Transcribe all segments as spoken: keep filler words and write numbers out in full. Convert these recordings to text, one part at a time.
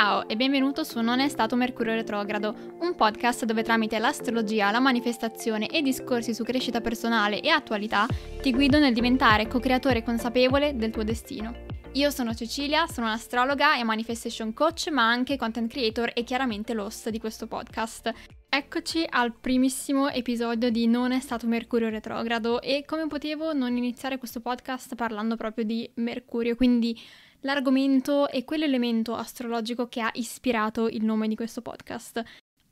Ciao e benvenuto su Non è stato Mercurio Retrogrado, un podcast dove tramite l'astrologia, la manifestazione e discorsi su crescita personale e attualità ti guido nel diventare co-creatore consapevole del tuo destino. Io sono Cecilia, sono un'astrologa e manifestation coach, ma anche content creator e chiaramente l'host di questo podcast. Eccoci al primissimo episodio di Non è stato Mercurio Retrogrado e come potevo non iniziare questo podcast parlando proprio di Mercurio, quindi l'argomento è quell'elemento astrologico che ha ispirato il nome di questo podcast.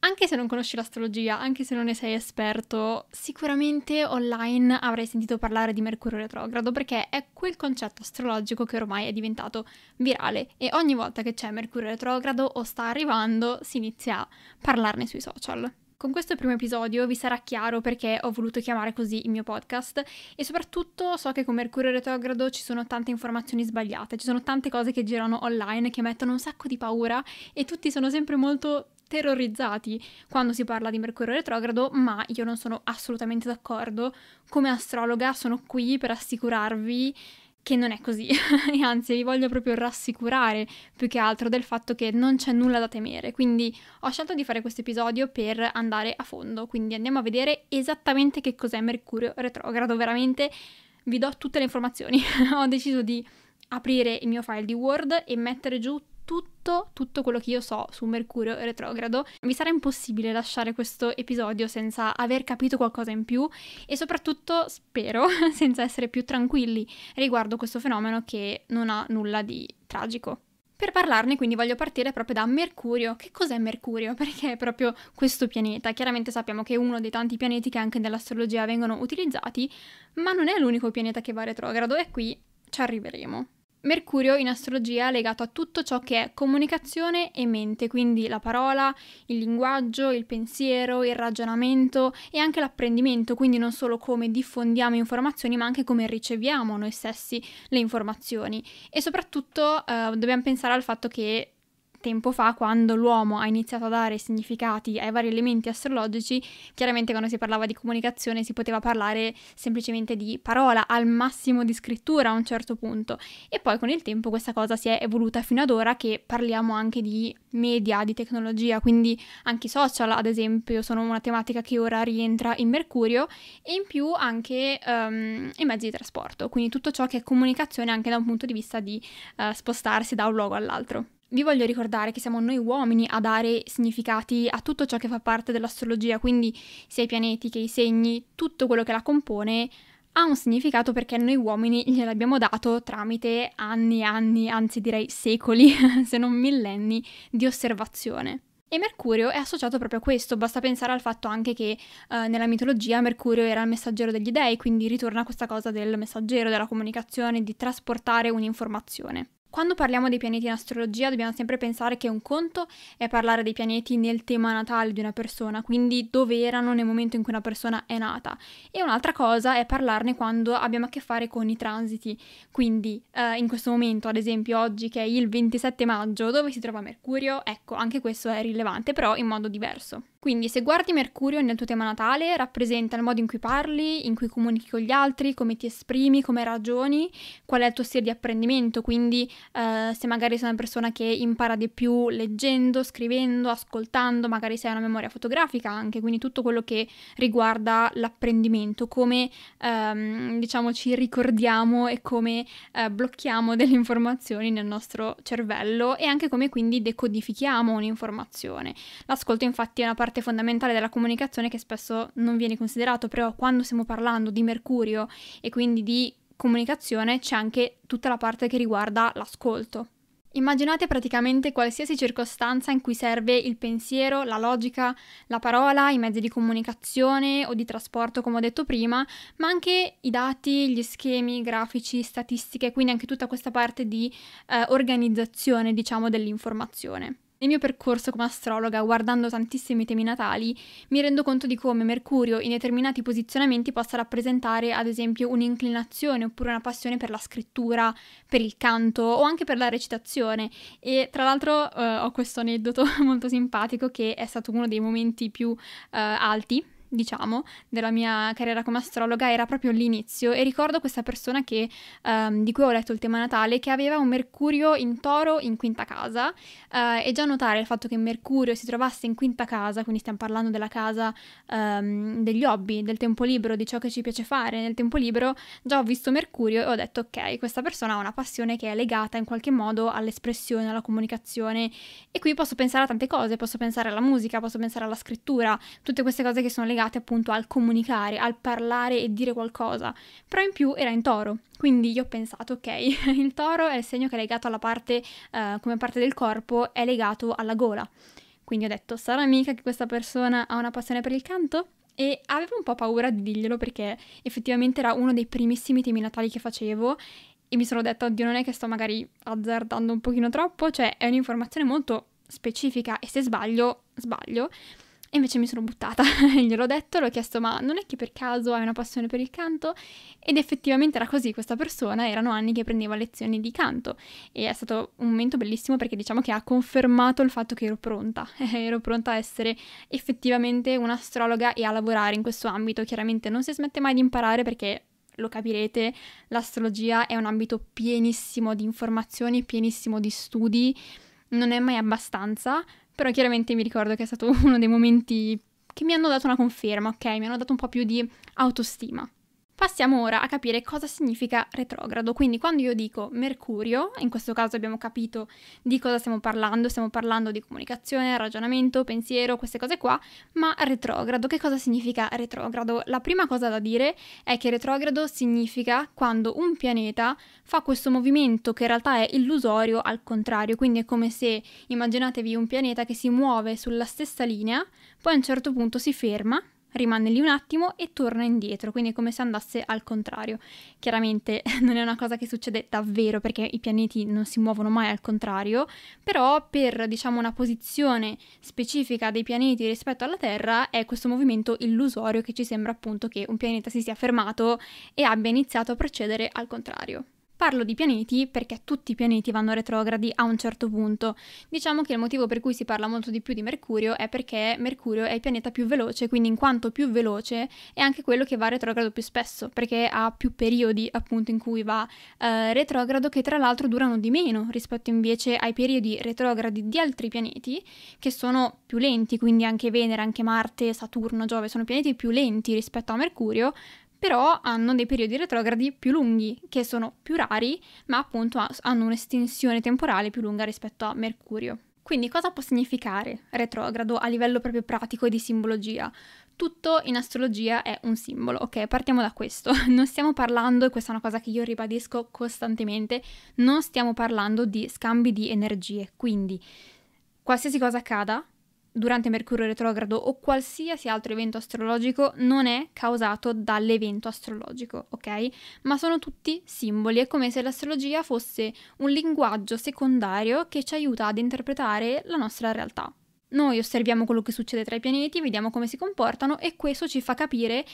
Anche se non conosci l'astrologia, anche se non ne sei esperto, sicuramente online avrai sentito parlare di Mercurio retrogrado perché è quel concetto astrologico che ormai è diventato virale e ogni volta che c'è Mercurio retrogrado o sta arrivando si inizia a parlarne sui social. Con questo primo episodio vi sarà chiaro perché ho voluto chiamare così il mio podcast e soprattutto so che con Mercurio retrogrado ci sono tante informazioni sbagliate, ci sono tante cose che girano online che mettono un sacco di paura e tutti sono sempre molto terrorizzati quando si parla di Mercurio retrogrado, ma io non sono assolutamente d'accordo. Come astrologa sono qui per assicurarvi che non è così, e anzi vi voglio proprio rassicurare più che altro del fatto che non c'è nulla da temere, quindi ho scelto di fare questo episodio per andare a fondo, quindi andiamo a vedere esattamente che cos'è Mercurio retrogrado, veramente vi do tutte le informazioni. Ho deciso di aprire il mio file di Word e mettere giù tutto, tutto quello che io so su Mercurio retrogrado. Mi sarà impossibile lasciare questo episodio senza aver capito qualcosa in più e soprattutto, spero, senza essere più tranquilli riguardo questo fenomeno che non ha nulla di tragico. Per parlarne quindi voglio partire proprio da Mercurio. Che cos'è Mercurio? Perché è proprio questo pianeta. Chiaramente sappiamo che è uno dei tanti pianeti che anche nell'astrologia vengono utilizzati, ma non è l'unico pianeta che va retrogrado e qui ci arriveremo. Mercurio in astrologia è legato a tutto ciò che è comunicazione e mente, quindi la parola, il linguaggio, il pensiero, il ragionamento e anche l'apprendimento, quindi non solo come diffondiamo informazioni ma anche come riceviamo noi stessi le informazioni e soprattutto eh, dobbiamo pensare al fatto che tempo fa, quando l'uomo ha iniziato a dare significati ai vari elementi astrologici, chiaramente quando si parlava di comunicazione si poteva parlare semplicemente di parola, al massimo di scrittura a un certo punto, e poi con il tempo questa cosa si è evoluta fino ad ora che parliamo anche di media, di tecnologia, quindi anche i social ad esempio sono una tematica che ora rientra in Mercurio e in più anche um, i mezzi di trasporto, quindi tutto ciò che è comunicazione anche da un punto di vista di uh, spostarsi da un luogo all'altro. Vi voglio ricordare che siamo noi uomini a dare significati a tutto ciò che fa parte dell'astrologia, quindi sia i pianeti che i segni, tutto quello che la compone ha un significato perché noi uomini gliel'abbiamo dato tramite anni e anni, anzi direi secoli, se non millenni, di osservazione. E Mercurio è associato proprio a questo, basta pensare al fatto anche che eh, nella mitologia Mercurio era il messaggero degli dei, quindi ritorna questa cosa del messaggero, della comunicazione, di trasportare un'informazione. Quando parliamo dei pianeti in astrologia dobbiamo sempre pensare che un conto è parlare dei pianeti nel tema natale di una persona, quindi dove erano nel momento in cui una persona è nata, e un'altra cosa è parlarne quando abbiamo a che fare con i transiti, quindi eh, in questo momento ad esempio oggi che è il ventisette maggio dove si trova Mercurio, ecco anche questo è rilevante però in modo diverso. Quindi se guardi Mercurio nel tuo tema natale rappresenta il modo in cui parli, in cui comunichi con gli altri, come ti esprimi, come ragioni, qual è il tuo stile di apprendimento, quindi uh, se magari sei una persona che impara di più leggendo, scrivendo, ascoltando, magari sei una memoria fotografica anche, quindi tutto quello che riguarda l'apprendimento, come um, diciamo ci ricordiamo e come uh, blocchiamo delle informazioni nel nostro cervello e anche come quindi decodifichiamo un'informazione. L'ascolto infatti è una parte fondamentale della comunicazione che spesso non viene considerato, però quando stiamo parlando di Mercurio e quindi di comunicazione c'è anche tutta la parte che riguarda l'ascolto. Immaginate praticamente qualsiasi circostanza in cui serve il pensiero, la logica, la parola, i mezzi di comunicazione o di trasporto come ho detto prima, ma anche i dati, gli schemi, grafici, statistiche, quindi anche tutta questa parte di eh, organizzazione, diciamo, dell'informazione. Nel mio percorso come astrologa, guardando tantissimi temi natali, mi rendo conto di come Mercurio in determinati posizionamenti possa rappresentare ad esempio un'inclinazione oppure una passione per la scrittura, per il canto o anche per la recitazione e tra l'altro eh, ho questo aneddoto molto simpatico che è stato uno dei momenti più eh, alti diciamo, della mia carriera come astrologa era proprio l'inizio, e ricordo questa persona che, um, di cui ho letto il tema natale, che aveva un Mercurio in Toro in quinta casa, uh, e già notare il fatto che Mercurio si trovasse in quinta casa, quindi stiamo parlando della casa um, degli hobby, del tempo libero, di ciò che ci piace fare nel tempo libero, già ho visto Mercurio e ho detto ok, questa persona ha una passione che è legata in qualche modo all'espressione, alla comunicazione, e qui posso pensare a tante cose, posso pensare alla musica, posso pensare alla scrittura, tutte queste cose che sono legate appunto al comunicare, al parlare e dire qualcosa, però in più era in Toro, quindi io ho pensato ok, il Toro è il segno che è legato alla parte, eh, come parte del corpo, è legato alla gola, quindi ho detto sarà mica che questa persona ha una passione per il canto? E avevo un po' paura di dirglielo perché effettivamente era uno dei primissimi temi natali che facevo e mi sono detta oddio, non è che sto magari azzardando un pochino troppo, cioè è un'informazione molto specifica e se sbaglio, sbaglio. E invece mi sono buttata, gliel'ho detto, l'ho chiesto ma non è che per caso hai una passione per il canto? Ed effettivamente era così, questa persona erano anni che prendeva lezioni di canto e è stato un momento bellissimo perché diciamo che ha confermato il fatto che ero pronta, ero pronta a essere effettivamente un'astrologa e a lavorare in questo ambito. Chiaramente non si smette mai di imparare perché, lo capirete, l'astrologia è un ambito pienissimo di informazioni, pienissimo di studi, non è mai abbastanza. Però chiaramente mi ricordo che è stato uno dei momenti che mi hanno dato una conferma, ok? Mi hanno dato un po' più di autostima. Passiamo ora a capire cosa significa retrogrado, quindi quando io dico Mercurio, in questo caso abbiamo capito di cosa stiamo parlando, stiamo parlando di comunicazione, ragionamento, pensiero, queste cose qua, ma retrogrado, che cosa significa retrogrado? La prima cosa da dire è che retrogrado significa quando un pianeta fa questo movimento che in realtà è illusorio al contrario, quindi è come se, immaginatevi un pianeta che si muove sulla stessa linea, poi a un certo punto si ferma, rimane lì un attimo e torna indietro, quindi è come se andasse al contrario. Chiaramente non è una cosa che succede davvero perché i pianeti non si muovono mai al contrario, però per, diciamo, una posizione specifica dei pianeti rispetto alla Terra è questo movimento illusorio che ci sembra appunto che un pianeta si sia fermato e abbia iniziato a procedere al contrario. Parlo di pianeti perché tutti i pianeti vanno retrogradi a un certo punto. Diciamo che il motivo per cui si parla molto di più di Mercurio è perché Mercurio è il pianeta più veloce, quindi in quanto più veloce è anche quello che va retrogrado più spesso, perché ha più periodi appunto in cui va eh, retrogrado, che tra l'altro durano di meno rispetto invece ai periodi retrogradi di altri pianeti che sono più lenti, quindi anche Venere, anche Marte, Saturno, Giove sono pianeti più lenti rispetto a Mercurio, però hanno dei periodi retrogradi più lunghi, che sono più rari, ma appunto hanno un'estensione temporale più lunga rispetto a Mercurio. Quindi cosa può significare retrogrado a livello proprio pratico e di simbologia? Tutto in astrologia è un simbolo, ok? Partiamo da questo. Non stiamo parlando, e questa è una cosa che io ribadisco costantemente, non stiamo parlando di scambi di energie, quindi qualsiasi cosa accada durante Mercurio retrogrado o qualsiasi altro evento astrologico non è causato dall'evento astrologico, ok? Ma sono tutti simboli, è come se l'astrologia fosse un linguaggio secondario che ci aiuta ad interpretare la nostra realtà. Noi osserviamo quello che succede tra i pianeti, vediamo come si comportano e questo ci fa capire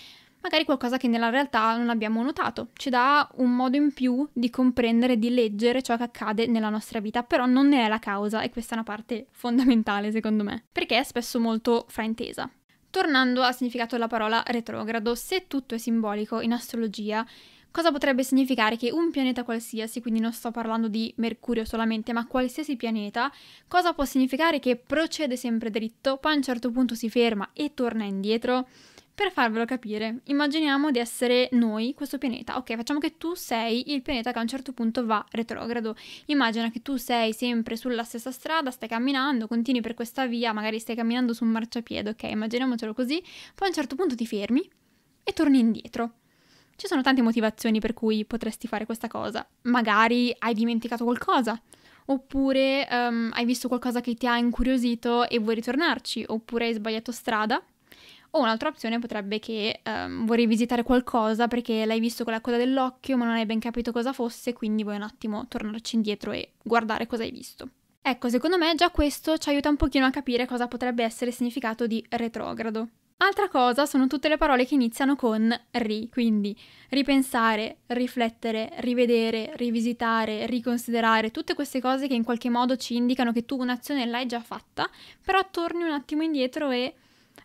magari qualcosa che nella realtà non abbiamo notato, ci dà un modo in più di comprendere, di leggere ciò che accade nella nostra vita, però non ne è la causa e questa è una parte fondamentale secondo me, perché è spesso molto fraintesa. Tornando al significato della parola retrogrado, se tutto è simbolico in astrologia, cosa potrebbe significare che un pianeta qualsiasi, quindi non sto parlando di Mercurio solamente, ma qualsiasi pianeta, cosa può significare che procede sempre dritto, poi a un certo punto si ferma e torna indietro? Per farvelo capire, immaginiamo di essere noi questo pianeta, ok, facciamo che tu sei il pianeta che a un certo punto va retrogrado, immagina che tu sei sempre sulla stessa strada, stai camminando, continui per questa via, magari stai camminando su un marciapiede, ok, immaginiamocelo così, poi a un certo punto ti fermi e torni indietro. Ci sono tante motivazioni per cui potresti fare questa cosa, magari hai dimenticato qualcosa, oppure um, hai visto qualcosa che ti ha incuriosito e vuoi ritornarci, oppure hai sbagliato strada. O un'altra opzione potrebbe che um, vorrei visitare qualcosa perché l'hai visto con la coda dell'occhio ma non hai ben capito cosa fosse, quindi vuoi un attimo tornarci indietro e guardare cosa hai visto. Ecco, secondo me già questo ci aiuta un pochino a capire cosa potrebbe essere il significato di retrogrado. Altra cosa sono tutte le parole che iniziano con ri, quindi ripensare, riflettere, rivedere, rivisitare, riconsiderare, tutte queste cose che in qualche modo ci indicano che tu un'azione l'hai già fatta, però torni un attimo indietro e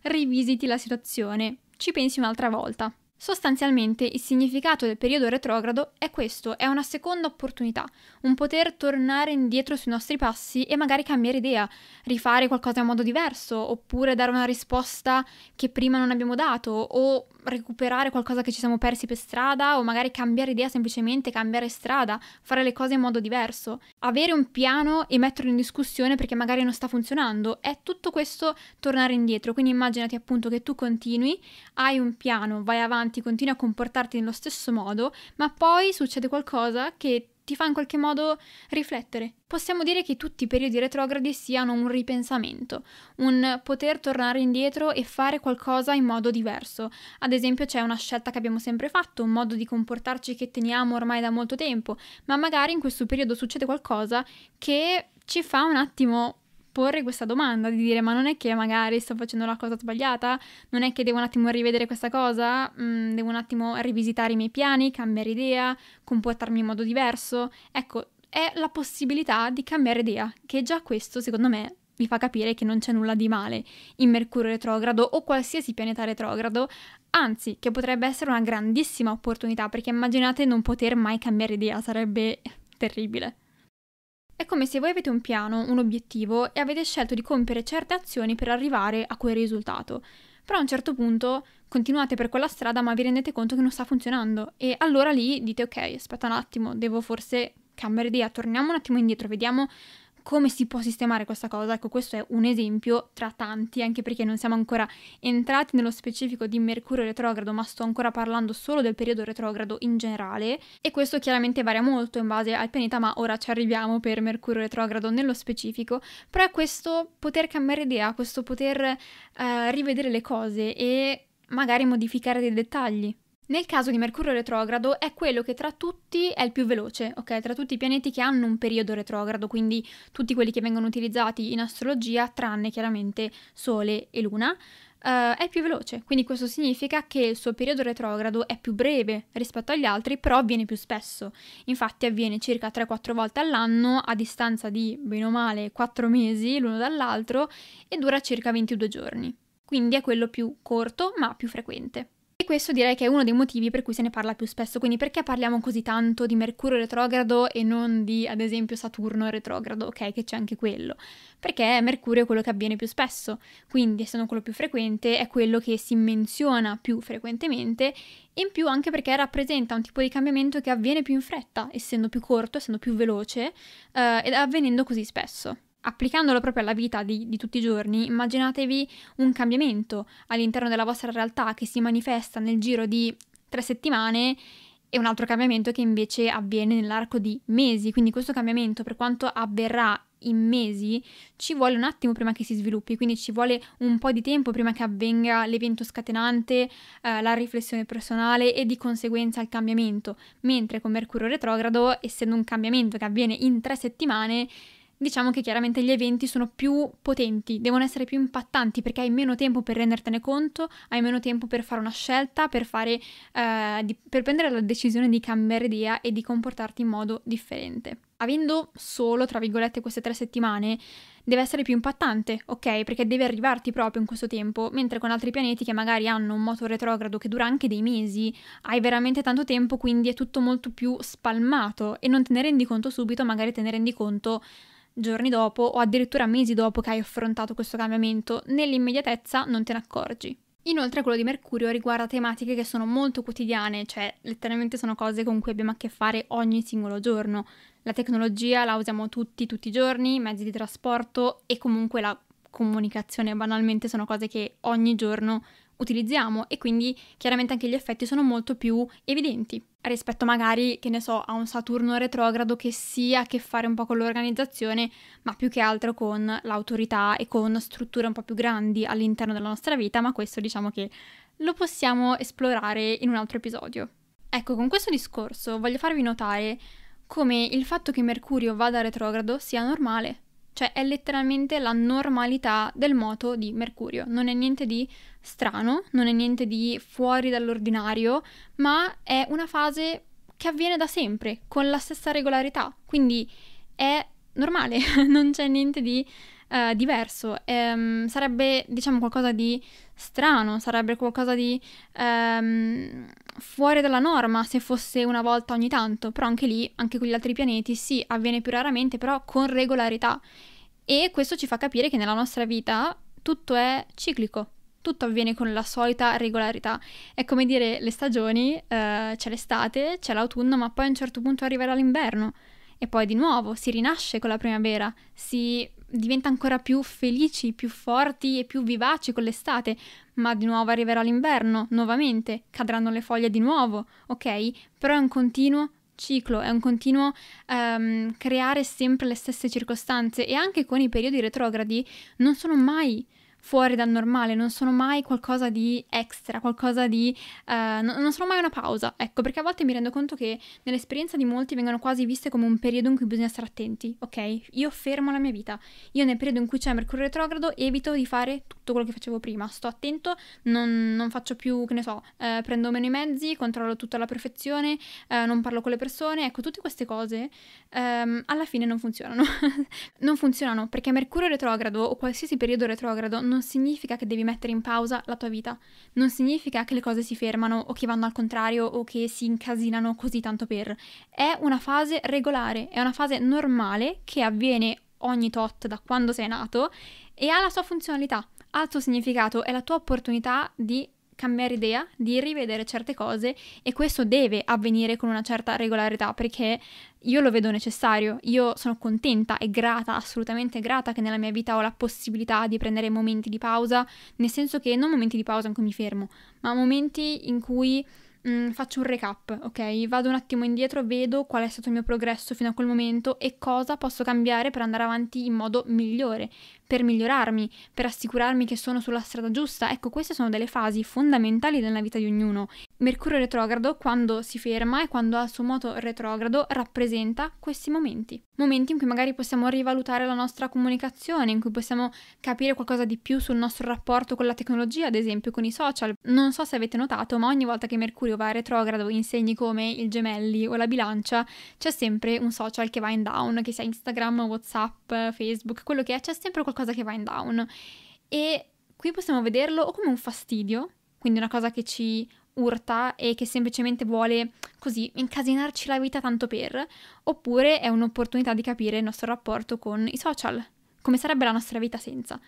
rivisiti la situazione, ci pensi un'altra volta. Sostanzialmente il significato del periodo retrogrado è questo, è una seconda opportunità, un poter tornare indietro sui nostri passi e magari cambiare idea, rifare qualcosa in modo diverso, oppure dare una risposta che prima non abbiamo dato, o recuperare qualcosa che ci siamo persi per strada, o magari cambiare idea semplicemente, cambiare strada, fare le cose in modo diverso, avere un piano e metterlo in discussione perché magari non sta funzionando, è tutto questo tornare indietro. Quindi immaginati appunto che tu continui, hai un piano, vai avanti, continui a comportarti nello stesso modo, ma poi succede qualcosa che ti fa in qualche modo riflettere. Possiamo dire che tutti i periodi retrogradi siano un ripensamento, un poter tornare indietro e fare qualcosa in modo diverso. Ad esempio c'è una scelta che abbiamo sempre fatto, un modo di comportarci che teniamo ormai da molto tempo, ma magari in questo periodo succede qualcosa che ci fa un attimo porre questa domanda, di dire ma non è che magari sto facendo la cosa sbagliata? Non è che devo un attimo rivedere questa cosa? Mm, devo un attimo rivisitare i miei piani, cambiare idea, comportarmi in modo diverso? Ecco, è la possibilità di cambiare idea, che già questo secondo me vi fa capire che non c'è nulla di male in Mercurio retrogrado o qualsiasi pianeta retrogrado, anzi che potrebbe essere una grandissima opportunità, perché immaginate non poter mai cambiare idea, sarebbe terribile. È come se voi avete un piano, un obiettivo e avete scelto di compiere certe azioni per arrivare a quel risultato, però a un certo punto continuate per quella strada ma vi rendete conto che non sta funzionando e allora lì dite ok, aspetta un attimo, devo forse cambiare idea, torniamo un attimo indietro, vediamo come si può sistemare questa cosa. Ecco, questo è un esempio tra tanti, anche perché non siamo ancora entrati nello specifico di Mercurio retrogrado, ma sto ancora parlando solo del periodo retrogrado in generale, e questo chiaramente varia molto in base al pianeta, ma ora ci arriviamo per Mercurio retrogrado nello specifico. Però è questo poter cambiare idea, questo poter eh, rivedere le cose e magari modificare dei dettagli. Nel caso di Mercurio retrogrado è quello che tra tutti è il più veloce, ok? Tra tutti i pianeti che hanno un periodo retrogrado, quindi tutti quelli che vengono utilizzati in astrologia, tranne chiaramente Sole e Luna, uh, è più veloce. Quindi questo significa che il suo periodo retrogrado è più breve rispetto agli altri, però avviene più spesso. Infatti avviene circa tre quattro volte all'anno, a distanza di, bene o male, quattro mesi l'uno dall'altro, e dura circa ventidue giorni. Quindi è quello più corto, ma più frequente. E questo direi che è uno dei motivi per cui se ne parla più spesso, quindi perché parliamo così tanto di Mercurio retrogrado e non di, ad esempio, Saturno retrogrado, ok, che c'è anche quello, perché Mercurio è quello che avviene più spesso, quindi essendo quello più frequente è quello che si menziona più frequentemente, e in più anche perché rappresenta un tipo di cambiamento che avviene più in fretta, essendo più corto, essendo più veloce, eh, ed avvenendo così spesso. Applicandolo proprio alla vita di, di tutti i giorni, immaginatevi un cambiamento all'interno della vostra realtà che si manifesta nel giro di tre settimane e un altro cambiamento che invece avviene nell'arco di mesi. Quindi questo cambiamento, per quanto avverrà in mesi, ci vuole un attimo prima che si sviluppi, quindi ci vuole un po' di tempo prima che avvenga l'evento scatenante, eh, la riflessione personale e di conseguenza il cambiamento. Mentre con Mercurio retrogrado, essendo un cambiamento che avviene in tre settimane, diciamo che chiaramente gli eventi sono più potenti, devono essere più impattanti perché hai meno tempo per rendertene conto, hai meno tempo per fare una scelta, per, fare, eh, di, per prendere la decisione di cambiare idea e di comportarti in modo differente. Avendo solo, tra virgolette, queste tre settimane, deve essere più impattante, ok? Perché deve arrivarti proprio in questo tempo, mentre con altri pianeti che magari hanno un moto retrogrado che dura anche dei mesi, hai veramente tanto tempo, quindi è tutto molto più spalmato e non te ne rendi conto subito, magari te ne rendi conto giorni dopo o addirittura mesi dopo che hai affrontato questo cambiamento, nell'immediatezza non te ne accorgi. Inoltre quello di Mercurio riguarda tematiche che sono molto quotidiane, cioè letteralmente sono cose con cui abbiamo a che fare ogni singolo giorno. La tecnologia la usiamo tutti, tutti i giorni, i mezzi di trasporto e comunque la comunicazione banalmente sono cose che ogni giorno utilizziamo e quindi chiaramente anche gli effetti sono molto più evidenti rispetto magari, che ne so, a un Saturno retrogrado che sia a che fare un po' con l'organizzazione ma più che altro con l'autorità e con strutture un po' più grandi all'interno della nostra vita, ma questo diciamo che lo possiamo esplorare in un altro episodio. Ecco, con questo discorso voglio farvi notare come il fatto che Mercurio vada retrogrado sia normale. Cioè è letteralmente la normalità del moto di Mercurio, non è niente di strano, non è niente di fuori dall'ordinario, ma è una fase che avviene da sempre, con la stessa regolarità, quindi è normale, non c'è niente di eh, diverso, ehm, sarebbe diciamo qualcosa di strano, sarebbe qualcosa di ehm, fuori dalla norma se fosse una volta ogni tanto, però anche lì, anche con gli altri pianeti, sì, avviene più raramente, però con regolarità. E questo ci fa capire che nella nostra vita tutto è ciclico, tutto avviene con la solita regolarità. È come dire le stagioni, eh, c'è l'estate, c'è l'autunno, ma poi a un certo punto arriverà l'inverno e poi di nuovo si rinasce con la primavera, si diventa ancora più felici, più forti e più vivaci con l'estate, ma di nuovo arriverà l'inverno, nuovamente, cadranno le foglie di nuovo, ok? Però è un continuo ciclo, è un continuo um, creare sempre le stesse circostanze, e anche con i periodi retrogradi non sono mai fuori dal normale, non sono mai qualcosa di extra, qualcosa di... Uh, no, non sono mai una pausa, ecco, perché a volte mi rendo conto che nell'esperienza di molti vengono quasi viste come un periodo in cui bisogna stare attenti, ok? Io fermo la mia vita, io nel periodo in cui c'è Mercurio retrogrado evito di fare tutto quello che facevo prima, sto attento, non, non faccio più, che ne so, eh, prendo meno i mezzi, controllo tutto alla perfezione, eh, non parlo con le persone, ecco, tutte queste cose ehm, alla fine non funzionano, non funzionano, perché Mercurio retrogrado o qualsiasi periodo retrogrado non significa che devi mettere in pausa la tua vita, non significa che le cose si fermano o che vanno al contrario o che si incasinano così tanto per. È una fase regolare, è una fase normale che avviene ogni tot da quando sei nato e ha la sua funzionalità, ha il suo significato, è la tua opportunità di cambiare idea, di rivedere certe cose, e questo deve avvenire con una certa regolarità, perché io lo vedo necessario. Io sono contenta e grata, assolutamente grata, che nella mia vita ho la possibilità di prendere momenti di pausa, nel senso che non momenti di pausa in cui mi fermo, ma momenti in cui mh, faccio un recap, ok? Vado un attimo indietro, vedo qual è stato il mio progresso fino a quel momento e cosa posso cambiare per andare avanti in modo migliore, per migliorarmi, per assicurarmi che sono sulla strada giusta. Ecco, queste sono delle fasi fondamentali nella vita di ognuno. Mercurio retrogrado, quando si ferma e quando ha il suo moto retrogrado, rappresenta questi momenti. Momenti in cui magari possiamo rivalutare la nostra comunicazione, in cui possiamo capire qualcosa di più sul nostro rapporto con la tecnologia, ad esempio con i social. Non so se avete notato, ma ogni volta che Mercurio va a retrogrado in segni come il Gemelli o la Bilancia, c'è sempre un social che va in down, che sia Instagram, WhatsApp, Facebook, quello che è, c'è sempre qualcosa cosa che va in down, e qui possiamo vederlo o come un fastidio, quindi una cosa che ci urta e che semplicemente vuole così incasinarci la vita tanto per, oppure è un'opportunità di capire il nostro rapporto con i social, come sarebbe la nostra vita senza.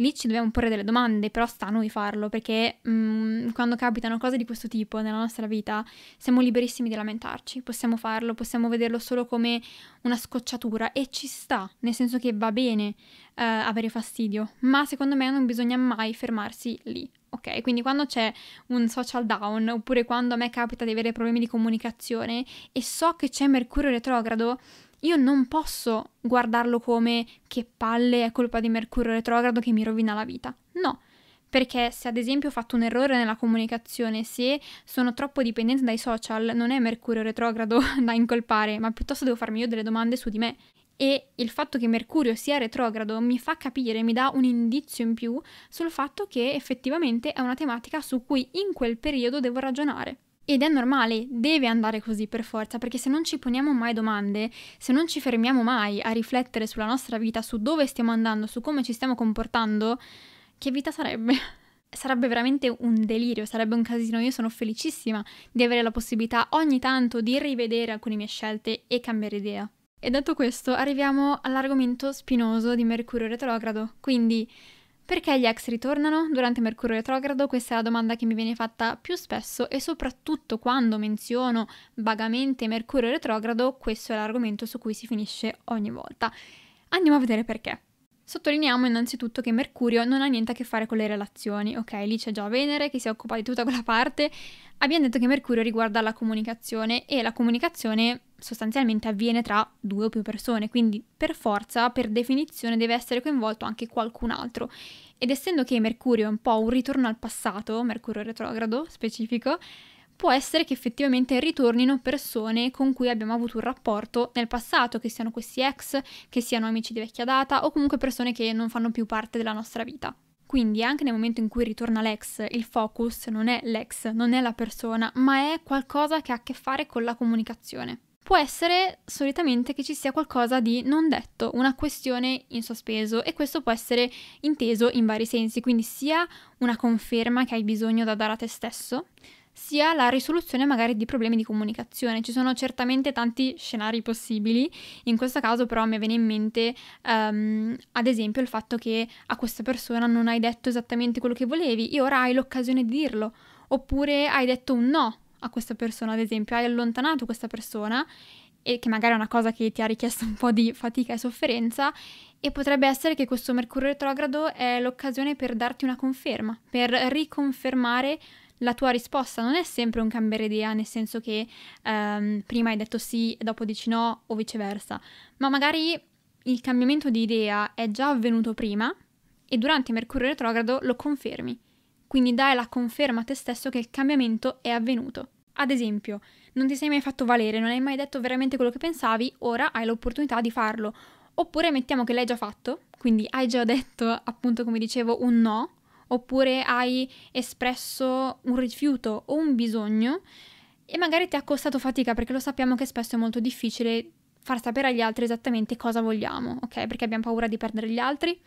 Lì ci dobbiamo porre delle domande, però sta a noi farlo, perché mh, quando capitano cose di questo tipo nella nostra vita siamo liberissimi di lamentarci, possiamo farlo, possiamo vederlo solo come una scocciatura, e ci sta, nel senso che va bene eh, avere fastidio, ma secondo me non bisogna mai fermarsi lì, ok? Quindi quando c'è un social down, oppure quando a me capita di avere problemi di comunicazione e so che c'è Mercurio retrogrado, io non posso guardarlo come che palle, è colpa di Mercurio retrogrado che mi rovina la vita. No, perché se ad esempio ho fatto un errore nella comunicazione, se sono troppo dipendente dai social, non è Mercurio retrogrado da incolpare, ma piuttosto devo farmi io delle domande su di me. E il fatto che Mercurio sia retrogrado mi fa capire, mi dà un indizio in più sul fatto che effettivamente è una tematica su cui in quel periodo devo ragionare. Ed è normale, deve andare così per forza, perché se non ci poniamo mai domande, se non ci fermiamo mai a riflettere sulla nostra vita, su dove stiamo andando, su come ci stiamo comportando, che vita sarebbe? Sarebbe veramente un delirio, sarebbe un casino. Io sono felicissima di avere la possibilità ogni tanto di rivedere alcune mie scelte e cambiare idea. E detto questo, arriviamo all'argomento spinoso di Mercurio retrogrado, quindi... perché gli ex ritornano durante Mercurio retrogrado? Questa è la domanda che mi viene fatta più spesso, e soprattutto quando menziono vagamente Mercurio retrogrado, questo è l'argomento su cui si finisce ogni volta. Andiamo a vedere perché. Sottolineiamo innanzitutto che Mercurio non ha niente a che fare con le relazioni, ok? Lì c'è già Venere che si occupa di tutta quella parte. Abbiamo detto che Mercurio riguarda la comunicazione, e la comunicazione sostanzialmente avviene tra due o più persone, quindi per forza, per definizione, deve essere coinvolto anche qualcun altro. Ed essendo che Mercurio è un po' un ritorno al passato, Mercurio retrogrado specifico, può essere che effettivamente ritornino persone con cui abbiamo avuto un rapporto nel passato, che siano questi ex, che siano amici di vecchia data, o comunque persone che non fanno più parte della nostra vita. Quindi anche nel momento in cui ritorna l'ex, il focus non è l'ex, non è la persona, ma è qualcosa che ha a che fare con la comunicazione. può essere solitamente che ci sia qualcosa di non detto, una questione in sospeso, e questo può essere inteso in vari sensi, quindi sia una conferma che hai bisogno da dare a te stesso, sia la risoluzione magari di problemi di comunicazione. Ci sono certamente tanti scenari possibili, in questo caso però mi viene in mente um, ad esempio il fatto che a questa persona non hai detto esattamente quello che volevi e ora hai l'occasione di dirlo, oppure hai detto un no a questa persona, ad esempio hai allontanato questa persona, e che magari è una cosa che ti ha richiesto un po' di fatica e sofferenza, e potrebbe essere che questo Mercurio retrogrado è l'occasione per darti una conferma, per riconfermare la tua risposta. Non è sempre un cambiare idea, nel senso che ehm, prima hai detto sì e dopo dici no, o viceversa, ma magari il cambiamento di idea è già avvenuto prima e durante Mercurio retrogrado lo confermi, quindi dai la conferma a te stesso che il cambiamento è avvenuto. Ad esempio, non ti sei mai fatto valere, non hai mai detto veramente quello che pensavi, ora hai l'opportunità di farlo. Oppure mettiamo che l'hai già fatto, quindi hai già detto, appunto come dicevo, un no, oppure hai espresso un rifiuto o un bisogno, e magari ti ha costato fatica, perché lo sappiamo che spesso è molto difficile far sapere agli altri esattamente cosa vogliamo, ok? Perché abbiamo paura di perdere gli altri,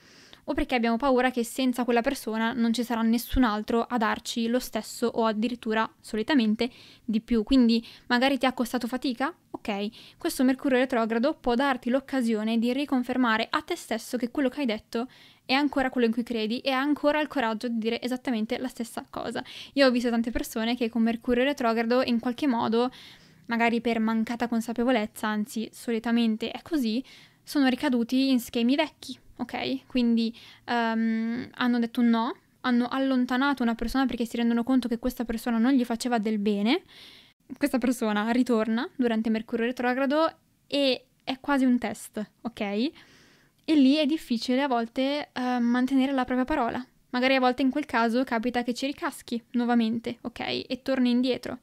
o perché abbiamo paura che senza quella persona non ci sarà nessun altro a darci lo stesso o addirittura solitamente di più. Quindi magari ti ha costato fatica? Ok, questo Mercurio retrogrado può darti l'occasione di riconfermare a te stesso che quello che hai detto è ancora quello in cui credi e ha ancora il coraggio di dire esattamente la stessa cosa. Io ho visto tante persone che con Mercurio retrogrado in qualche modo, magari per mancata consapevolezza, anzi solitamente è così, sono ricaduti in schemi vecchi, ok? Quindi um, hanno detto un no, hanno allontanato una persona perché si rendono conto che questa persona non gli faceva del bene. Questa persona ritorna durante Mercurio retrogrado e è quasi un test, ok? E lì è difficile a volte uh, mantenere la propria parola. Magari a volte in quel caso capita che ci ricaschi nuovamente, ok? E torni indietro.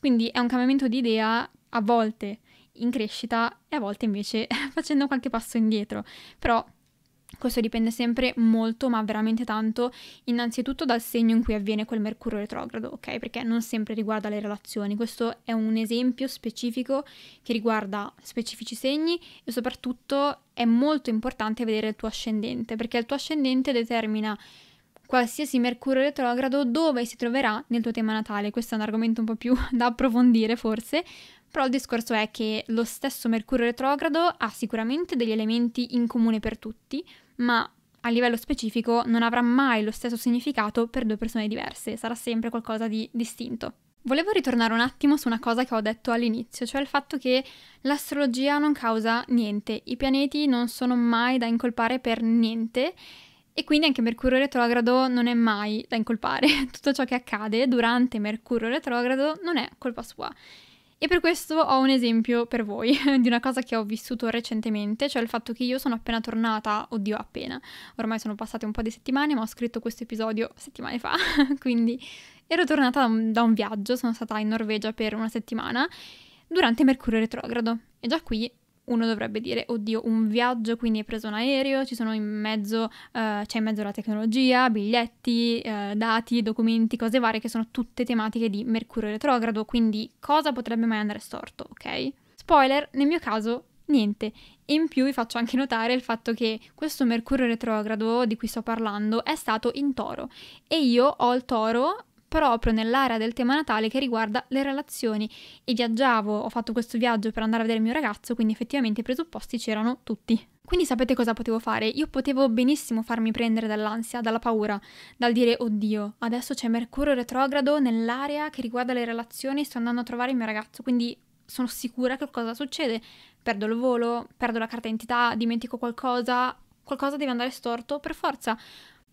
Quindi è un cambiamento di idea a volte in crescita e a volte invece facendo qualche passo indietro, però questo dipende sempre molto, ma veramente tanto, innanzitutto dal segno in cui avviene quel Mercurio retrogrado, ok? Perché non sempre riguarda le relazioni, questo è un esempio specifico che riguarda specifici segni, e soprattutto è molto importante vedere il tuo ascendente, perché il tuo ascendente determina qualsiasi Mercurio retrogrado dove si troverà nel tuo tema natale. Questo è un argomento un po' più da approfondire forse, però il discorso è che lo stesso Mercurio retrogrado ha sicuramente degli elementi in comune per tutti, ma a livello specifico non avrà mai lo stesso significato per due persone diverse, sarà sempre qualcosa di distinto. Volevo ritornare un attimo su una cosa che ho detto all'inizio, cioè il fatto che l'astrologia non causa niente, i pianeti non sono mai da incolpare per niente, e quindi anche Mercurio retrogrado non è mai da incolpare, tutto ciò che accade durante Mercurio retrogrado non è colpa sua. E per questo ho un esempio per voi di una cosa che ho vissuto recentemente, cioè il fatto che io sono appena tornata, oddio appena, ormai sono passate un po' di settimane, ma ho scritto questo episodio settimane fa, quindi ero tornata da un, da un viaggio, sono stata in Norvegia per una settimana, durante Mercurio retrogrado, e già qui uno dovrebbe dire, oddio, un viaggio, quindi hai preso un aereo, ci sono in mezzo, uh, c'è in mezzo la tecnologia, biglietti, uh, dati, documenti, cose varie che sono tutte tematiche di Mercurio retrogrado, quindi cosa potrebbe mai andare storto, ok? Spoiler, nel mio caso niente. E in più vi faccio anche notare il fatto che questo Mercurio retrogrado di cui sto parlando è stato in Toro, e io ho il Toro proprio nell'area del tema natale che riguarda le relazioni, e viaggiavo, ho fatto questo viaggio per andare a vedere il mio ragazzo, quindi effettivamente i presupposti c'erano tutti. Quindi sapete cosa potevo fare? Io potevo benissimo farmi prendere dall'ansia, dalla paura, dal dire oddio, adesso c'è Mercurio retrogrado nell'area che riguarda le relazioni, sto andando a trovare il mio ragazzo, quindi sono sicura che cosa succede, perdo il volo, perdo la carta d'identità, dimentico qualcosa, qualcosa deve andare storto per forza,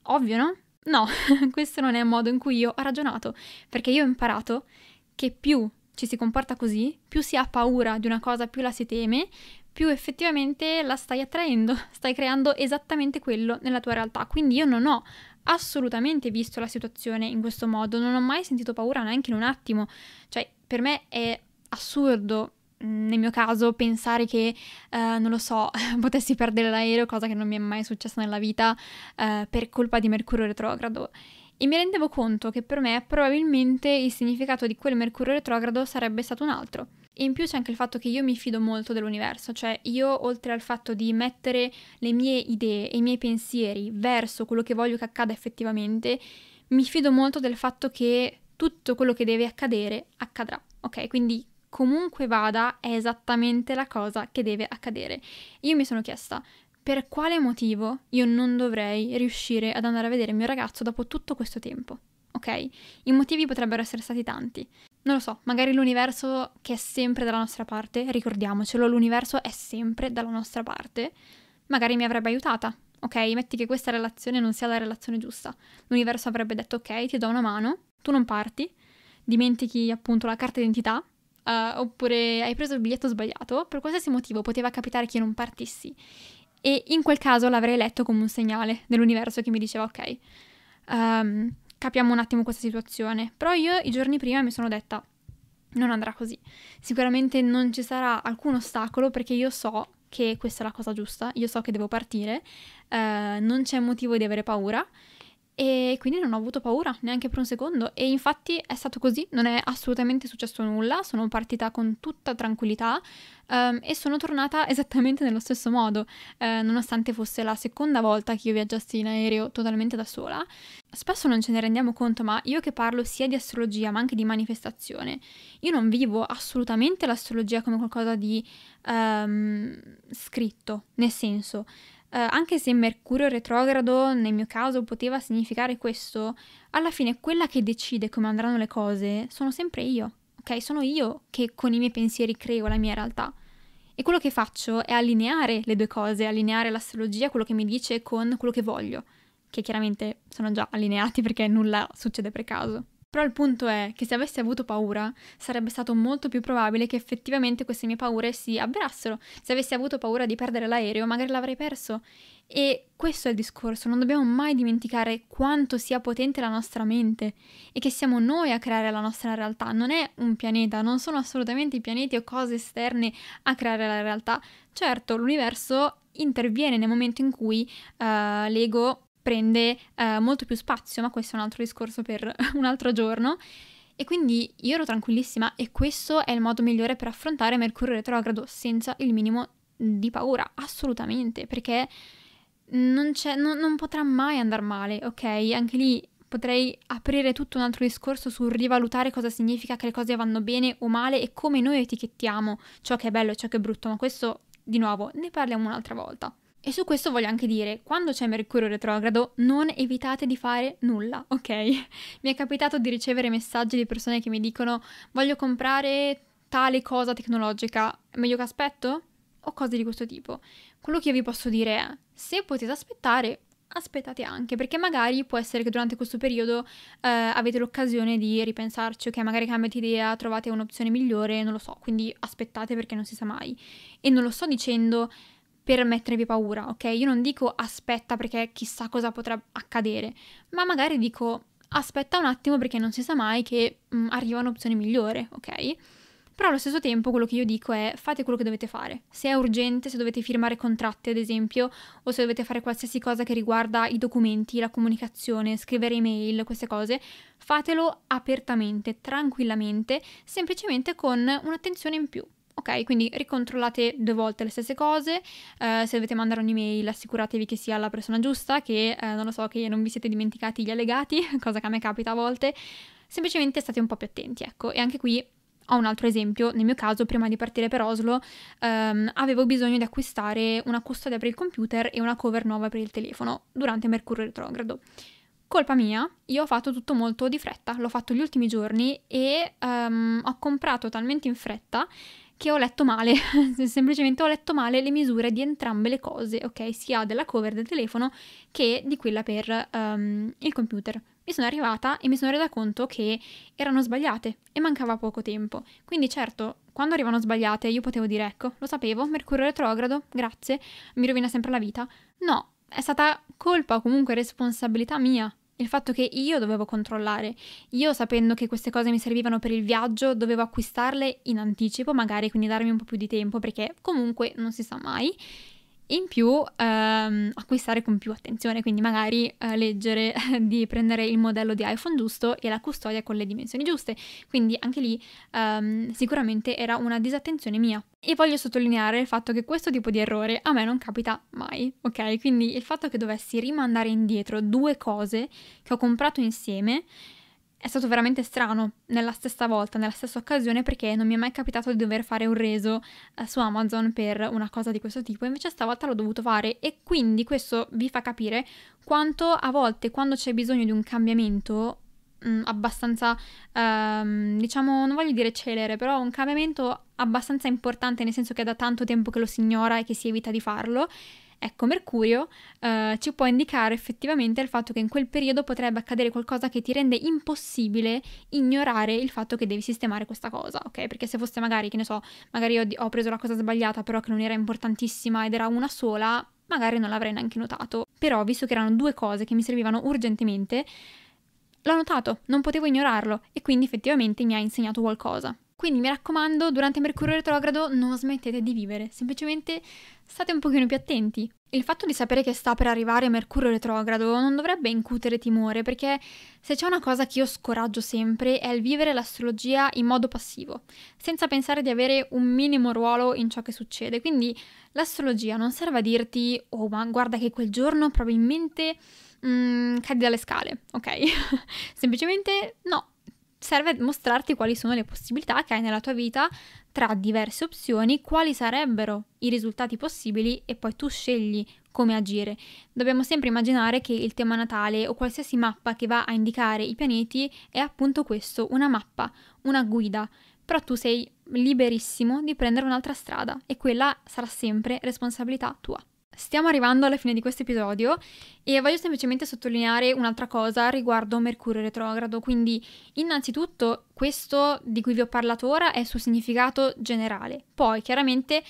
ovvio, no? No, questo non è il modo in cui io ho ragionato, perché io ho imparato che più ci si comporta così, più si ha paura di una cosa, più la si teme, più effettivamente la stai attraendo, stai creando esattamente quello nella tua realtà. Quindi io non ho assolutamente visto la situazione in questo modo, non ho mai sentito paura neanche in un attimo, cioè per me è assurdo nel mio caso pensare che, eh, non lo so, potessi perdere l'aereo, cosa che non mi è mai successa nella vita, eh, per colpa di Mercurio retrogrado. e mi rendevo conto che per me probabilmente il significato di quel Mercurio retrogrado sarebbe stato un altro. E in più c'è anche il fatto che io mi fido molto dell'universo, cioè io, oltre al fatto di mettere le mie idee e i miei pensieri verso quello che voglio che accada effettivamente, mi fido molto del fatto che tutto quello che deve accadere accadrà, ok? Quindi comunque vada è esattamente la cosa che deve accadere. Io mi sono chiesta per quale motivo io non dovrei riuscire ad andare a vedere il mio ragazzo dopo tutto questo tempo, ok? I motivi potrebbero essere stati tanti. Non lo so, magari l'universo che è sempre dalla nostra parte, ricordiamocelo, l'universo è sempre dalla nostra parte, magari mi avrebbe aiutata, ok? Metti che questa relazione non sia la relazione giusta. L'universo avrebbe detto, ok, ti do una mano, tu non parti, dimentichi appunto la carta d'identità, Uh, oppure hai preso il biglietto sbagliato, per qualsiasi motivo poteva capitare che io non partissi, e in quel caso l'avrei letto come un segnale dell'universo che mi diceva ok, um, capiamo un attimo questa situazione. Però io i giorni prima mi sono detta non andrà così, sicuramente non ci sarà alcun ostacolo perché io so che questa è la cosa giusta, io so che devo partire, uh, non c'è motivo di avere paura. E quindi non ho avuto paura neanche per un secondo, e infatti è stato così, non è assolutamente successo nulla, sono partita con tutta tranquillità um, e sono tornata esattamente nello stesso modo, eh, nonostante fosse la seconda volta che io viaggiassi in aereo totalmente da sola. Spesso non ce ne rendiamo conto, ma io che parlo sia di astrologia ma anche di manifestazione, io non vivo assolutamente l'astrologia come qualcosa di um, scritto, nel senso... Uh, anche se Mercurio retrogrado nel mio caso poteva significare questo, alla fine quella che decide come andranno le cose sono sempre io, ok? Sono io che con i miei pensieri creo la mia realtà, e quello che faccio è allineare le due cose, allineare l'astrologia, quello che mi dice, con quello che voglio, che chiaramente sono già allineati perché nulla succede per caso. Però il punto è che se avessi avuto paura sarebbe stato molto più probabile che effettivamente queste mie paure si avverassero. Se avessi avuto paura di perdere l'aereo magari l'avrei perso. E questo è il discorso, non dobbiamo mai dimenticare quanto sia potente la nostra mente e che siamo noi a creare la nostra realtà. Non è un pianeta, non sono assolutamente i pianeti o cose esterne a creare la realtà. Certo, l'universo interviene nel momento in cui uh, l'ego... prende eh, molto più spazio, ma questo è un altro discorso per un altro giorno. E quindi io ero tranquillissima, e questo è il modo migliore per affrontare Mercurio retrogrado senza il minimo di paura, assolutamente, perché non, c'è, non, non potrà mai andare male, ok? Anche lì potrei aprire tutto un altro discorso sul rivalutare cosa significa che le cose vanno bene o male e come noi etichettiamo ciò che è bello e ciò che è brutto, ma questo di nuovo ne parliamo un'altra volta. E su questo voglio anche dire, quando c'è Mercurio retrogrado non evitate di fare nulla, ok? Mi è capitato di ricevere messaggi di persone che mi dicono voglio comprare tale cosa tecnologica, meglio che aspetto? O cose di questo tipo. Quello che io vi posso dire è, se potete aspettare, aspettate anche, perché magari può essere che durante questo periodo eh, avete l'occasione di ripensarci, ok? Magari cambiate idea, trovate un'opzione migliore, non lo so, quindi aspettate perché non si sa mai. E non lo sto dicendo... per mettervi paura, ok? Io non dico aspetta perché chissà cosa potrà accadere, ma magari dico aspetta un attimo perché non si sa mai che mh, arriva un'opzione migliore, ok? Però allo stesso tempo quello che io dico è fate quello che dovete fare. Se è urgente, se dovete firmare contratti ad esempio, o se dovete fare qualsiasi cosa che riguarda i documenti, la comunicazione, scrivere email, queste cose, fatelo apertamente, tranquillamente, semplicemente con un'attenzione in più. Ok, quindi ricontrollate due volte le stesse cose, uh, se dovete mandare un'email assicuratevi che sia la persona giusta, che uh, non lo so, che non vi siete dimenticati gli allegati, cosa che a me capita a volte, semplicemente state un po' più attenti, ecco. E anche qui ho un altro esempio, nel mio caso prima di partire per Oslo um, avevo bisogno di acquistare una custodia per il computer e una cover nuova per il telefono durante Mercurio retrogrado. Colpa mia, io ho fatto tutto molto di fretta, l'ho fatto gli ultimi giorni e um, ho comprato talmente in fretta che ho letto male, semplicemente ho letto male le misure di entrambe le cose, ok? Sia della cover del telefono che di quella per um, il computer. Mi sono arrivata e mi sono resa conto che erano sbagliate e mancava poco tempo. Quindi certo, quando arrivano sbagliate io potevo dire ecco, lo sapevo, Mercurio retrogrado, grazie, mi rovina sempre la vita. No, è stata colpa o comunque responsabilità mia. Il fatto che io dovevo controllare, io sapendo che queste cose mi servivano per il viaggio, dovevo acquistarle in anticipo magari, quindi darmi un po' più di tempo perché comunque non si sa mai, in più ehm, acquistare con più attenzione, quindi magari eh, leggere di prendere il modello di iPhone giusto e la custodia con le dimensioni giuste, quindi anche lì ehm, sicuramente era una disattenzione mia. E voglio sottolineare il fatto che questo tipo di errore a me non capita mai, ok? Quindi il fatto che dovessi rimandare indietro due cose che ho comprato insieme è stato veramente strano nella stessa volta, nella stessa occasione, perché non mi è mai capitato di dover fare un reso eh, su Amazon per una cosa di questo tipo, invece stavolta l'ho dovuto fare. E quindi questo vi fa capire quanto a volte, quando c'è bisogno di un cambiamento mh, abbastanza, ehm, diciamo, non voglio dire celere, però un cambiamento abbastanza importante, nel senso che è da tanto tempo che lo si ignora e che si evita di farlo, ecco, Mercurio eh, ci può indicare effettivamente il fatto che in quel periodo potrebbe accadere qualcosa che ti rende impossibile ignorare il fatto che devi sistemare questa cosa, ok? Perché se fosse magari, che ne so, magari io ho preso la cosa sbagliata però che non era importantissima ed era una sola, magari non l'avrei neanche notato. Però visto che erano due cose che mi servivano urgentemente, l'ho notato, non potevo ignorarlo e quindi effettivamente mi ha insegnato qualcosa. Quindi mi raccomando, durante Mercurio retrogrado non smettete di vivere, semplicemente state un pochino più attenti. Il fatto di sapere che sta per arrivare Mercurio retrogrado non dovrebbe incutere timore, perché se c'è una cosa che io scoraggio sempre è il vivere l'astrologia in modo passivo, senza pensare di avere un minimo ruolo in ciò che succede. Quindi l'astrologia non serve a dirti «Oh, ma guarda che quel giorno probabilmente mm, cadi dalle scale», ok? Semplicemente no. Serve a mostrarti quali sono le possibilità che hai nella tua vita tra diverse opzioni, quali sarebbero i risultati possibili e poi tu scegli come agire. Dobbiamo sempre immaginare che il tema natale o qualsiasi mappa che va a indicare i pianeti è appunto questo, una mappa, una guida, però tu sei liberissimo di prendere un'altra strada e quella sarà sempre responsabilità tua. Stiamo arrivando alla fine di questo episodio e voglio semplicemente sottolineare un'altra cosa riguardo Mercurio retrogrado. Quindi innanzitutto questo di cui vi ho parlato ora è il suo significato generale, poi chiaramente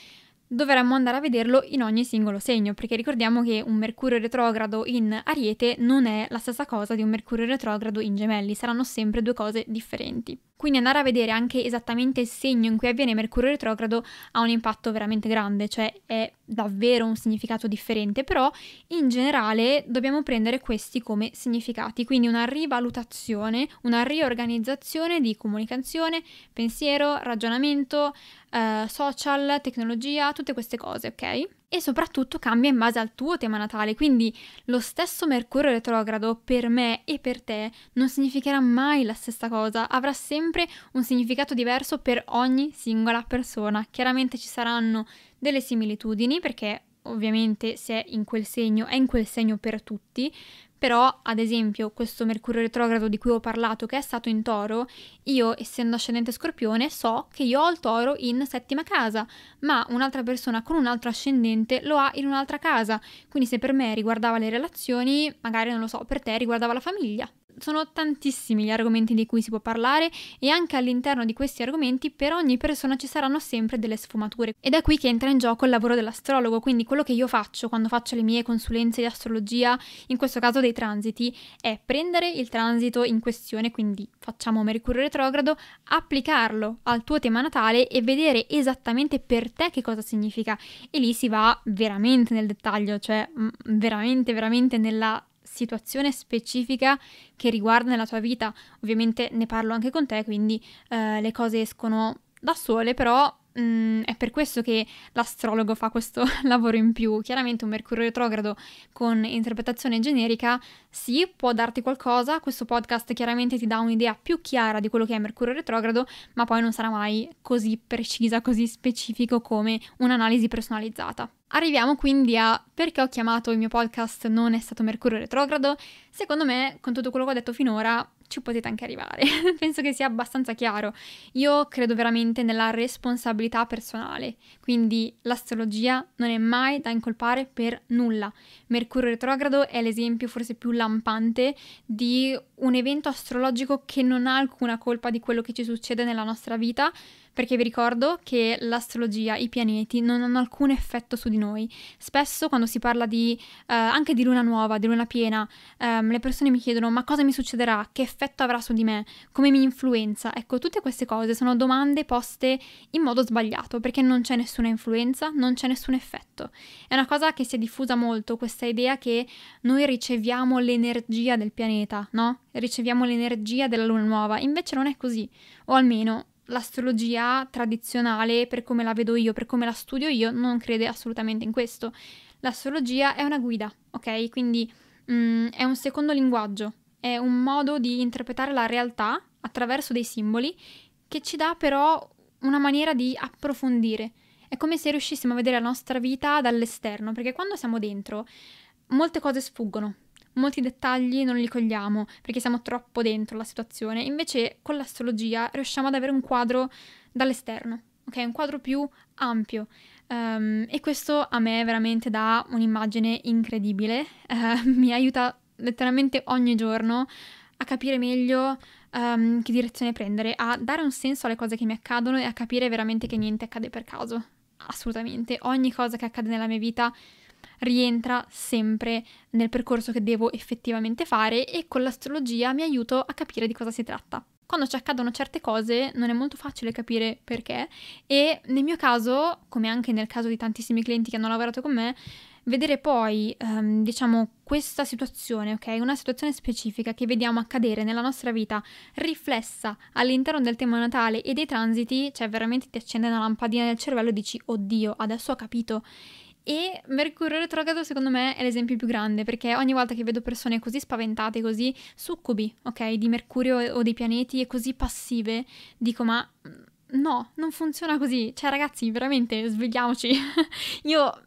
dovremmo andare a vederlo in ogni singolo segno, perché ricordiamo che un Mercurio retrogrado in Ariete non è la stessa cosa di un Mercurio retrogrado in Gemelli, saranno sempre due cose differenti. Quindi andare a vedere anche esattamente il segno in cui avviene Mercurio retrogrado ha un impatto veramente grande, cioè è davvero un significato differente, però in generale dobbiamo prendere questi come significati, quindi una rivalutazione, una riorganizzazione di comunicazione, pensiero, ragionamento, eh, social, tecnologia, tutte queste cose, ok? E soprattutto cambia in base al tuo tema natale, quindi lo stesso Mercurio retrogrado per me e per te non significherà mai la stessa cosa, avrà sempre un significato diverso per ogni singola persona. Chiaramente ci saranno delle similitudini, perché ovviamente se è in quel segno è in quel segno per tutti, però ad esempio questo Mercurio retrogrado di cui ho parlato che è stato in Toro, io essendo ascendente Scorpione so che io ho il Toro in settima casa, ma un'altra persona con un altro ascendente lo ha in un'altra casa, quindi se per me riguardava le relazioni, magari non lo so, per te riguardava la famiglia. Sono tantissimi gli argomenti di cui si può parlare e anche all'interno di questi argomenti per ogni persona ci saranno sempre delle sfumature ed è qui che entra in gioco il lavoro dell'astrologo. Quindi quello che io faccio quando faccio le mie consulenze di astrologia, in questo caso dei transiti, è prendere il transito in questione, quindi facciamo Mercurio retrogrado, applicarlo al tuo tema natale e vedere esattamente per te che cosa significa, e lì si va veramente nel dettaglio, cioè veramente veramente nella situazione specifica che riguarda la tua vita. Ovviamente ne parlo anche con te, quindi eh, le cose escono da sole, però mh, è per questo che l'astrologo fa questo lavoro in più. Chiaramente un Mercurio retrogrado con interpretazione generica sì, può darti qualcosa, questo podcast chiaramente ti dà un'idea più chiara di quello che è Mercurio retrogrado, ma poi non sarà mai così precisa, così specifico come un'analisi personalizzata. Arriviamo quindi a perché ho chiamato il mio podcast Non è stato Mercurio retrogrado. Secondo me, con tutto quello che ho detto finora, ci potete anche arrivare. Penso che sia abbastanza chiaro. Io credo veramente nella responsabilità personale, quindi l'astrologia non è mai da incolpare per nulla. Mercurio retrogrado è l'esempio forse più lampante di un evento astrologico che non ha alcuna colpa di quello che ci succede nella nostra vita, perché vi ricordo che l'astrologia, i pianeti, non hanno alcun effetto su di noi. Spesso quando si parla di, eh, anche di luna nuova, di luna piena, ehm, le persone mi chiedono ma cosa mi succederà, che effetto avrà su di me, come mi influenza. Ecco, tutte queste cose sono domande poste in modo sbagliato, perché non c'è nessuna influenza, non c'è nessun effetto. È una cosa che si è diffusa molto, questa idea che noi riceviamo l'energia del pianeta, no? Riceviamo l'energia della luna nuova, invece non è così, o almeno l'astrologia tradizionale, per come la vedo io, per come la studio io, non crede assolutamente in questo. L'astrologia è una guida, ok? Quindi mm, è un secondo linguaggio, è un modo di interpretare la realtà attraverso dei simboli che ci dà però una maniera di approfondire. È come se riuscissimo a vedere la nostra vita dall'esterno, perché quando siamo dentro molte cose sfuggono, molti dettagli non li cogliamo perché siamo troppo dentro la situazione. Invece con l'astrologia riusciamo ad avere un quadro dall'esterno, ok? Un quadro più ampio, um, e questo a me veramente dà un'immagine incredibile, uh, mi aiuta letteralmente ogni giorno a capire meglio um, che direzione prendere, a dare un senso alle cose che mi accadono e a capire veramente che niente accade per caso, assolutamente. Ogni cosa che accade nella mia vita rientra sempre nel percorso che devo effettivamente fare, e con l'astrologia mi aiuto a capire di cosa si tratta. Quando ci accadono certe cose non è molto facile capire perché, e nel mio caso, come anche nel caso di tantissimi clienti che hanno lavorato con me, vedere poi, um, diciamo, questa situazione, ok? Una situazione specifica che vediamo accadere nella nostra vita riflessa all'interno del tema natale e dei transiti, cioè veramente ti accende una lampadina nel cervello e dici "Oddio, adesso ho capito". E Mercurio retrogrado secondo me è l'esempio più grande, perché ogni volta che vedo persone così spaventate, così succubi, ok, di Mercurio o dei pianeti, e così passive, dico ma no, non funziona così, cioè ragazzi veramente svegliamoci. Io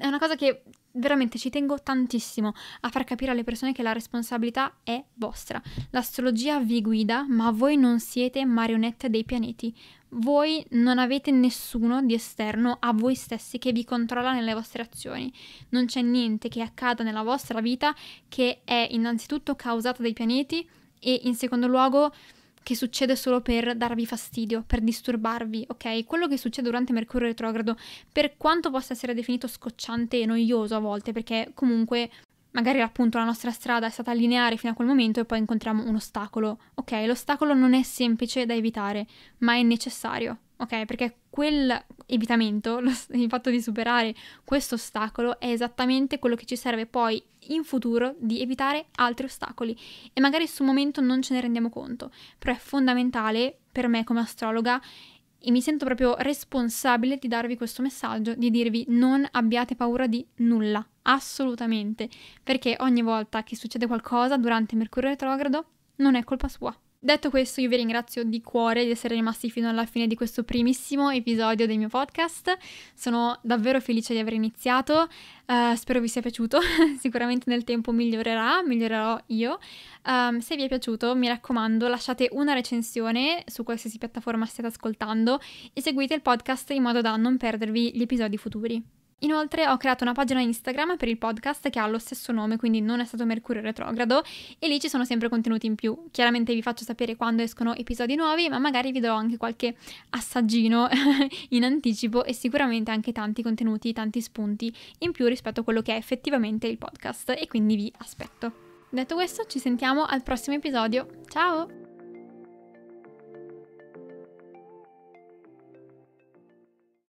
è una cosa che veramente ci tengo tantissimo a far capire alle persone, che la responsabilità è vostra, l'astrologia vi guida ma voi non siete marionette dei pianeti. Voi non avete nessuno di esterno a voi stessi che vi controlla nelle vostre azioni. Non c'è niente che accada nella vostra vita che è innanzitutto causata dai pianeti e in secondo luogo che succede solo per darvi fastidio, per disturbarvi, ok? Quello che succede durante Mercurio retrogrado, per quanto possa essere definito scocciante e noioso a volte, perché comunque magari appunto la nostra strada è stata lineare fino a quel momento e poi incontriamo un ostacolo, ok? L'ostacolo non è semplice da evitare, ma è necessario, ok? Perché quel evitamento, lo, il fatto di superare questo ostacolo è esattamente quello che ci serve poi in futuro di evitare altri ostacoli, e magari sul momento non ce ne rendiamo conto, però è fondamentale per me come astrologa, e mi sento proprio responsabile di darvi questo messaggio, di dirvi non abbiate paura di nulla, assolutamente, perché ogni volta che succede qualcosa durante Mercurio retrogrado non è colpa sua. Detto questo, io vi ringrazio di cuore di essere rimasti fino alla fine di questo primissimo episodio del mio podcast. Sono davvero felice di aver iniziato, uh, spero vi sia piaciuto, sicuramente nel tempo migliorerà, migliorerò io. Um, se vi è piaciuto, mi raccomando, lasciate una recensione su qualsiasi piattaforma stiate ascoltando e seguite il podcast in modo da non perdervi gli episodi futuri. Inoltre ho creato una pagina Instagram per il podcast che ha lo stesso nome, quindi Non è stato Mercurio retrogrado, e lì ci sono sempre contenuti in più. Chiaramente vi faccio sapere quando escono episodi nuovi, ma magari vi do anche qualche assaggino in anticipo, e sicuramente anche tanti contenuti, tanti spunti in più rispetto a quello che è effettivamente il podcast, e quindi vi aspetto. Detto questo, ci sentiamo al prossimo episodio. Ciao!